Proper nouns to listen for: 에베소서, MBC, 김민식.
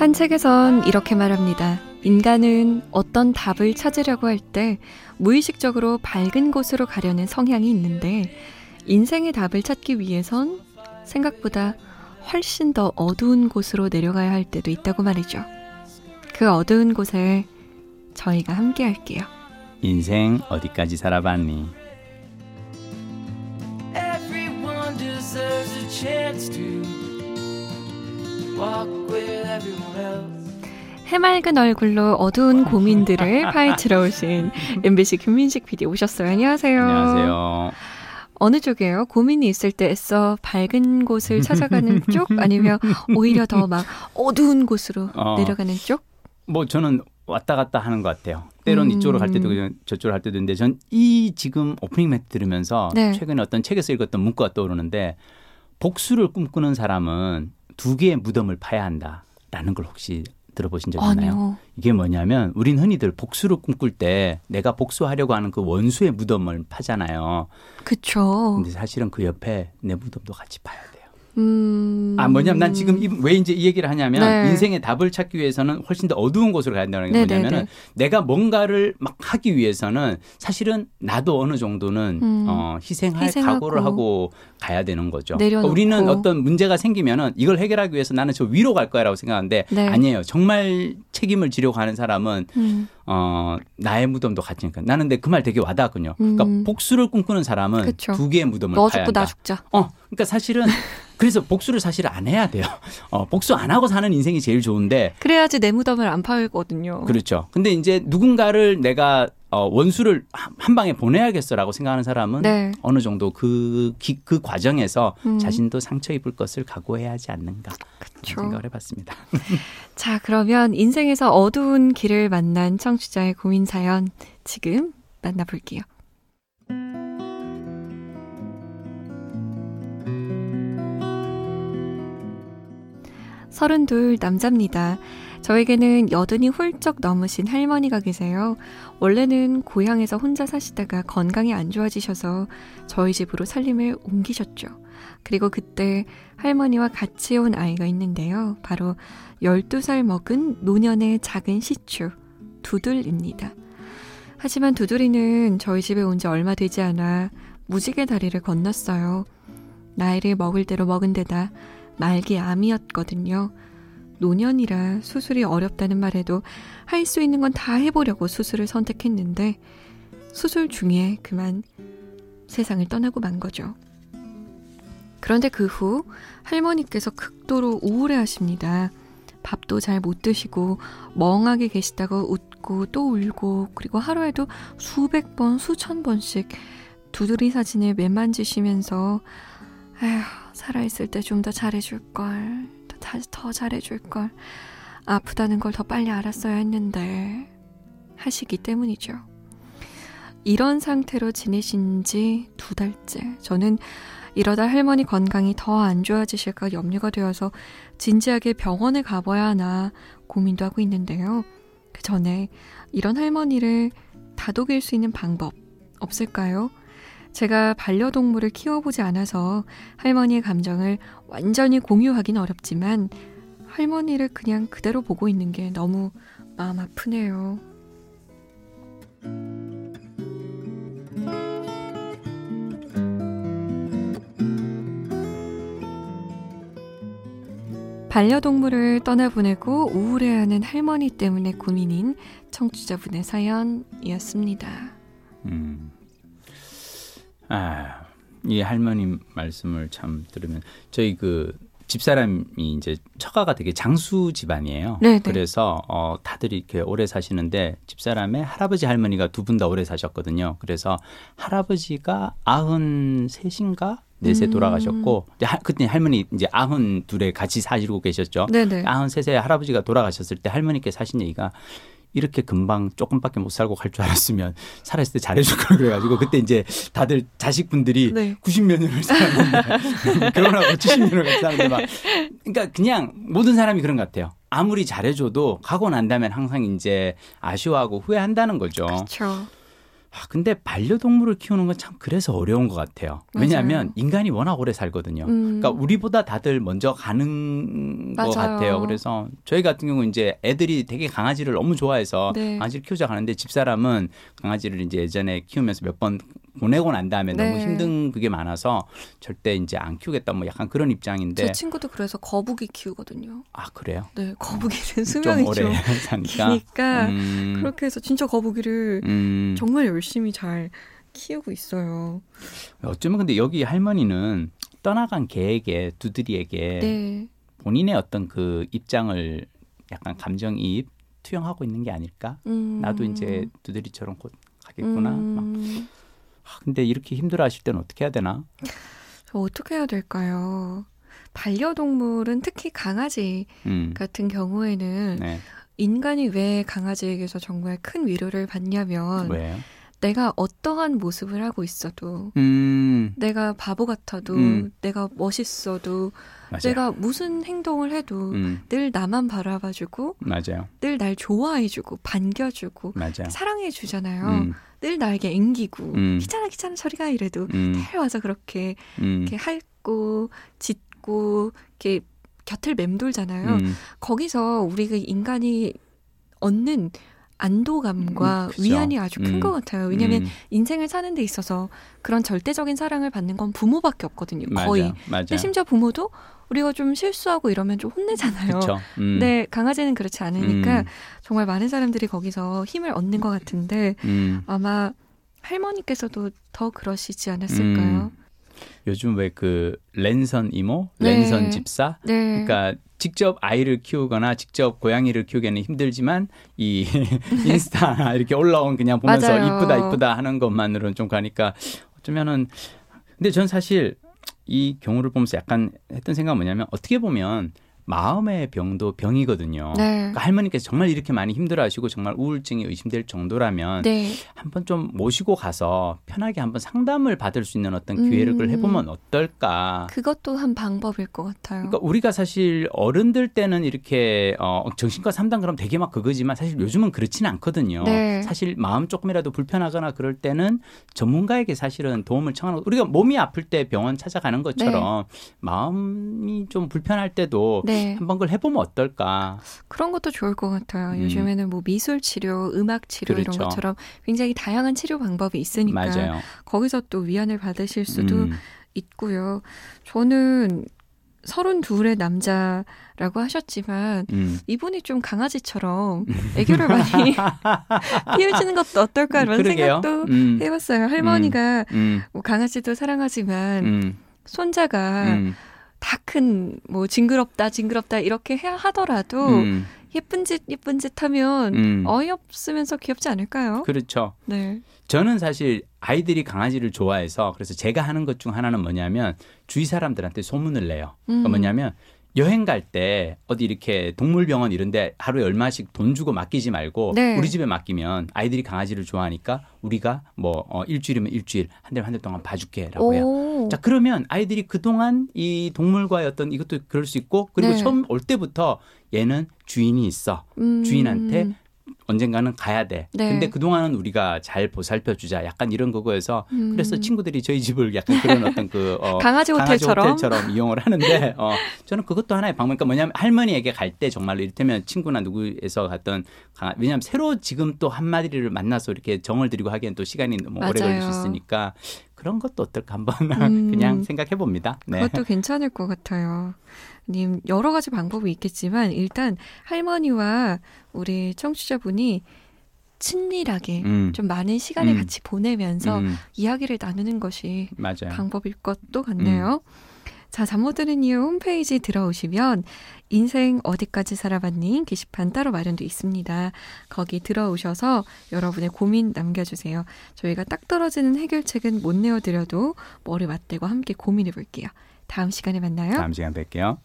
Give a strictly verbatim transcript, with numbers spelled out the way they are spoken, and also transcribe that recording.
한 책에선 이렇게 말합니다. 인간은 어떤 답을 찾으려고 할 때 무의식적으로 밝은 곳으로 가려는 성향이 있는데 인생의 답을 찾기 위해선 생각보다 훨씬 더 어두운 곳으로 내려가야 할 때도 있다고 말이죠. 그 어두운 곳에 저희가 함께 할게요. 인생 어디까지 살아봤니? Everyone deserves a chance to walk with everyone else. 해맑은 얼굴로 어두운 고민들을 파헤치러 오신 엠비씨 김민식 피디 오셨어요. 안녕하세요. 안녕하세요. 어느 쪽이에요? 고민이 있을 때 애써 밝은 곳을 찾아가는 쪽? 아니면 오히려 더 막 어두운 곳으로 어, 내려가는 쪽? 뭐 저는 왔다 갔다 하는 것 같아요. 때론 음. 이쪽으로 갈 때도 저쪽으로 갈 때도 있는데 전 이 지금 오프닝 멘트 들으면서 네. 최근에 어떤 책에서 읽었던 문구가 떠오르는데 복수를 꿈꾸는 사람은 두 개의 무덤을 파야 한다라는 걸 혹시 들어보신 적 있나요? 아니요. 이게 뭐냐면 우린 흔히들 복수를 꿈꿀 때 내가 복수하려고 하는 그 원수의 무덤을 파잖아요. 그렇죠. 근데 사실은 그 옆에 내 무덤도 같이 파야 돼요. 음... 아 뭐냐면 난 지금 이, 왜 이제 이 얘기를 하냐면 네. 인생의 답을 찾기 위해서는 훨씬 더 어두운 곳으로 가야 된다는 게 뭐냐면 내가 뭔가를 막 하기 위해서는 사실은 나도 어느 정도는 음. 어, 희생할 희생하고. 각오를 하고 가야 되는 거죠. 내려놓고. 우리는 어떤 문제가 생기면 이걸 해결하기 위해서 나는 저 위로 갈 거야라고 생각하는데 네. 아니에요. 정말 책임을 지려고 하는 사람은 음. 어, 나의 무덤도 같으니까. 나는 근데 그 말 되게 와닿았군요. 음. 그러니까 복수를 꿈꾸는 사람은 그쵸. 두 개의 무덤을 파야 한다. 너 죽고 나 죽자. 어, 그러니까 사실은 그래서 복수를 사실 안 해야 돼요. 어, 복수 안 하고 사는 인생이 제일 좋은데. 그래야지 내 무덤을 안 파거든요. 그렇죠. 근데 이제 누군가를 내가 어, 원수를 한 방에 보내야겠어라고 생각하는 사람은 네. 어느 정도 그, 기, 그 과정에서 음. 자신도 상처 입을 것을 각오해야 하지 않는가 생각을 해봤습니다. 자, 그러면 인생에서 어두운 길을 만난 청취자의 고민 사연 지금 만나볼게요. 서른둘 남자입니다. 저에게는 여든이 훌쩍 넘으신 할머니가 계세요. 원래는 고향에서 혼자 사시다가 건강이 안 좋아지셔서 저희 집으로 살림을 옮기셨죠. 그리고 그때 할머니와 같이 온 아이가 있는데요. 바로 열두 살 먹은 노년의 작은 시추, 두둘입니다. 하지만 두둘이는 저희 집에 온 지 얼마 되지 않아 무지개 다리를 건넜어요. 나이를 먹을 대로 먹은 데다 말기암이었거든요. 노년이라 수술이 어렵다는 말에도 할 수 있는 건 다 해보려고 수술을 선택했는데 수술 중에 그만 세상을 떠나고 만 거죠. 그런데 그 후 할머니께서 극도로 우울해하십니다. 밥도 잘 못 드시고 멍하게 계시다고 웃고 또 울고 그리고 하루에도 수백 번 수천 번씩 두드리 사진을 매만지시면서 에휴 살아있을 때 좀 더 잘해줄걸. 더 잘해줄걸. 아프다는 걸 더 빨리 알았어야 했는데 하시기 때문이죠. 이런 상태로 지내신 지 두 달째. 저는 이러다 할머니 건강이 더 안 좋아지실까 염려가 되어서 진지하게 병원에 가봐야 하나 고민도 하고 있는데요. 그 전에 이런 할머니를 다독일 수 있는 방법 없을까요? 제가 반려동물을 키워보지 않아서 할머니의 감정을 완전히 공유하긴 어렵지만 할머니를 그냥 그대로 보고 있는 게 너무 마음 아프네요. 반려동물을 떠나보내고 우울해하는 할머니 때문에 고민인 청취자분의 사연이었습니다. 음... 아, 이 할머님 말씀을 참 들으면 저희 그 집사람이 이제 처가가 되게 장수 집안이에요. 네네. 그래서 어, 다들 이렇게 오래 사시는데 집사람의 할아버지 할머니가 두 분 다 오래 사셨거든요. 그래서 할아버지가 아흔 셋인가? 넷에 음. 돌아가셨고 그때 할머니 이제 아흔 둘에 같이 사시고 계셨죠. 네네. 아흔 셋에 할아버지가 돌아가셨을 때 할머니께 사신 얘기가 이렇게 금방 조금밖에 못 살고 갈 줄 알았으면 살았을 때 잘해줄 걸 그래가지고 그때 이제 다들 자식분들이 네. 구십몇 년을 살았는데 결혼하고 칠십 년을 같이 사는데 막 그러니까 그냥 모든 사람이 그런 것 같아요. 아무리 잘해줘도 가고 난다면 항상 이제 아쉬워하고 후회한다는 거죠. 그렇죠. 아, 근데 반려동물을 키우는 건 참 그래서 어려운 것 같아요. 왜냐하면 맞아요. 인간이 워낙 오래 살거든요. 음. 그러니까 우리보다 다들 먼저 가는 맞아요. 것 같아요. 그래서 저희 같은 경우 이제 애들이 되게 강아지를 너무 좋아해서 네. 강아지를 키우자 가는데 집사람은 강아지를 이제 예전에 키우면서 몇 번 보내고 난 다음에 네. 너무 힘든 그게 많아서 절대 이제 안 키우겠다 뭐 약간 그런 입장인데. 제 친구도 그래서 거북이 키우거든요. 아, 그래요? 네, 거북이는 어, 수명이 좀, 좀 기니까 음. 그렇게 해서 진짜 거북이를 음. 정말 열심히 잘 키우고 있어요. 어쩌면 근데 여기 할머니는 떠나간 개에게, 두드리에게 네. 본인의 어떤 그 입장을 약간 감정이입 투영하고 있는 게 아닐까? 음. 나도 이제 두드리처럼 곧 가겠구나. 음. 막. 근데 이렇게 힘들어하실 때는 어떻게 해야 되나? 어떻게 해야 될까요? 반려동물은 특히 강아지 음. 같은 경우에는 네. 인간이 왜 강아지에게서 정말 큰 위로를 받냐면 왜요? 내가 어떠한 모습을 하고 있어도 음. 내가 바보 같아도 음. 내가 멋있어도 맞아요. 내가 무슨 행동을 해도 음. 늘 나만 바라봐주고 맞아요. 늘 날 좋아해주고 반겨주고 맞아요. 사랑해주잖아요. 음. 늘 나에게 앵기고 음. 귀찮아 귀찮아 저리가 이래도 음. 늘 와서 그렇게 음. 이렇게 핥고 짖고 이렇게 곁을 맴돌잖아요. 음. 거기서 우리 그 인간이 얻는 안도감과 음, 위안이 아주 큰 것 음. 같아요. 왜냐하면 음. 인생을 사는 데 있어서 그런 절대적인 사랑을 받는 건 부모밖에 없거든요. 거의. 맞아, 맞아. 근데 심지어 부모도 우리가 좀 실수하고 이러면 좀 혼내잖아요. 음. 근데 강아지는 그렇지 않으니까 음. 정말 많은 사람들이 거기서 힘을 얻는 것 같은데 음. 아마 할머니께서도 더 그러시지 않았을까요? 음. 요즘 왜 그 랜선 이모, 랜선 네. 집사, 네. 그러니까 직접 아이를 키우거나 직접 고양이를 키우기에는 힘들지만 이 인스타 이렇게 올라온 그냥 보면서 이쁘다 이쁘다 하는 것만으로는 좀 가니까 어쩌면은 근데 전 사실 이 경우를 보면서 약간 했던 생각은 뭐냐면 어떻게 보면 마음의 병도 병이거든요. 네. 그러니까 할머니께서 정말 이렇게 많이 힘들어하시고 정말 우울증이 의심될 정도라면 네. 한번 좀 모시고 가서 편하게 한번 상담을 받을 수 있는 어떤 기회를 음. 해보면 어떨까. 그것도 한 방법일 것 같아요. 그러니까 우리가 사실 어른들 때는 이렇게 어, 정신과 상담 그럼 되게 막 그거지만 사실 요즘은 그렇지는 않거든요. 네. 사실 마음 조금이라도 불편하거나 그럴 때는 전문가에게 사실은 도움을 청하는 우리가 몸이 아플 때 병원 찾아가는 것처럼 네. 마음이 좀 불편할 때도 네. 한번 그걸 해보면 어떨까. 그런 것도 좋을 것 같아요. 음. 요즘에는 뭐 미술치료, 음악치료 그렇죠. 이런 것처럼 굉장히 다양한 치료 방법이 있으니까 맞아요. 거기서 또 위안을 받으실 수도 음. 있고요. 저는 서른둘의 남자라고 하셨지만 음. 이분이 좀 강아지처럼 애교를 많이 피우시는 것도 어떨까 이런 그러게요. 생각도 음. 해봤어요. 할머니가 음. 음. 뭐 강아지도 사랑하지만 음. 손자가 음. 다 큰 뭐 징그럽다 징그럽다 이렇게 해야 하더라도 음. 예쁜 짓 예쁜 짓 하면 음. 어이없으면서 귀엽지 않을까요? 그렇죠. 네. 저는 사실 아이들이 강아지를 좋아해서 그래서 제가 하는 것 중 하나는 뭐냐면 주위 사람들한테 소문을 내요. 음. 그러니까 뭐냐면 여행 갈 때 어디 이렇게 동물병원 이런 데 하루에 얼마씩 돈 주고 맡기지 말고 네. 우리 집에 맡기면 아이들이 강아지를 좋아하니까 우리가 뭐 어, 일주일이면 일주일 한 달 한 달 동안 봐줄게 라고 해요. 자 그러면 아이들이 그동안 이 동물과의 어떤 이것도 그럴 수 있고 그리고 네. 처음 올 때부터 얘는 주인이 있어. 음. 주인한테 언젠가는 가야 돼. 네. 근데 그동안은 우리가 잘 보살펴 주자. 약간 이런 거고에서 음. 그래서 친구들이 저희 집을 약간 그런 어떤 그 어, 강아지, 호텔처럼? 강아지 호텔처럼 이용을 하는데 어, 저는 그것도 하나의 방법이니까 뭐냐면 할머니에게 갈 때 정말로 이를테면 친구나 누구에서 갔던 강아, 왜냐하면 새로 지금 또 한마디를 만나서 이렇게 정을 들이고 하기엔 또 시간이 너무 맞아요. 오래 걸릴 수 있으니까 그런 것도 어떨까 한번 음. 그냥 생각해 봅니다. 네. 그것도 괜찮을 것 같아요. 님 여러 가지 방법이 있겠지만 일단 할머니와 우리 청취자분이 친밀하게 음. 좀 많은 시간을 음. 같이 보내면서 음. 이야기를 나누는 것이 맞아요. 방법일 것도 같네요. 음. 자, 잠 못 드는 이유 홈페이지 들어오시면 인생 어디까지 살아봤니? 게시판 따로 마련돼 있습니다. 거기 들어오셔서 여러분의 고민 남겨주세요. 저희가 딱 떨어지는 해결책은 못 내어드려도 머리 맞대고 함께 고민해볼게요. 다음 시간에 만나요. 다음 시간 뵐게요.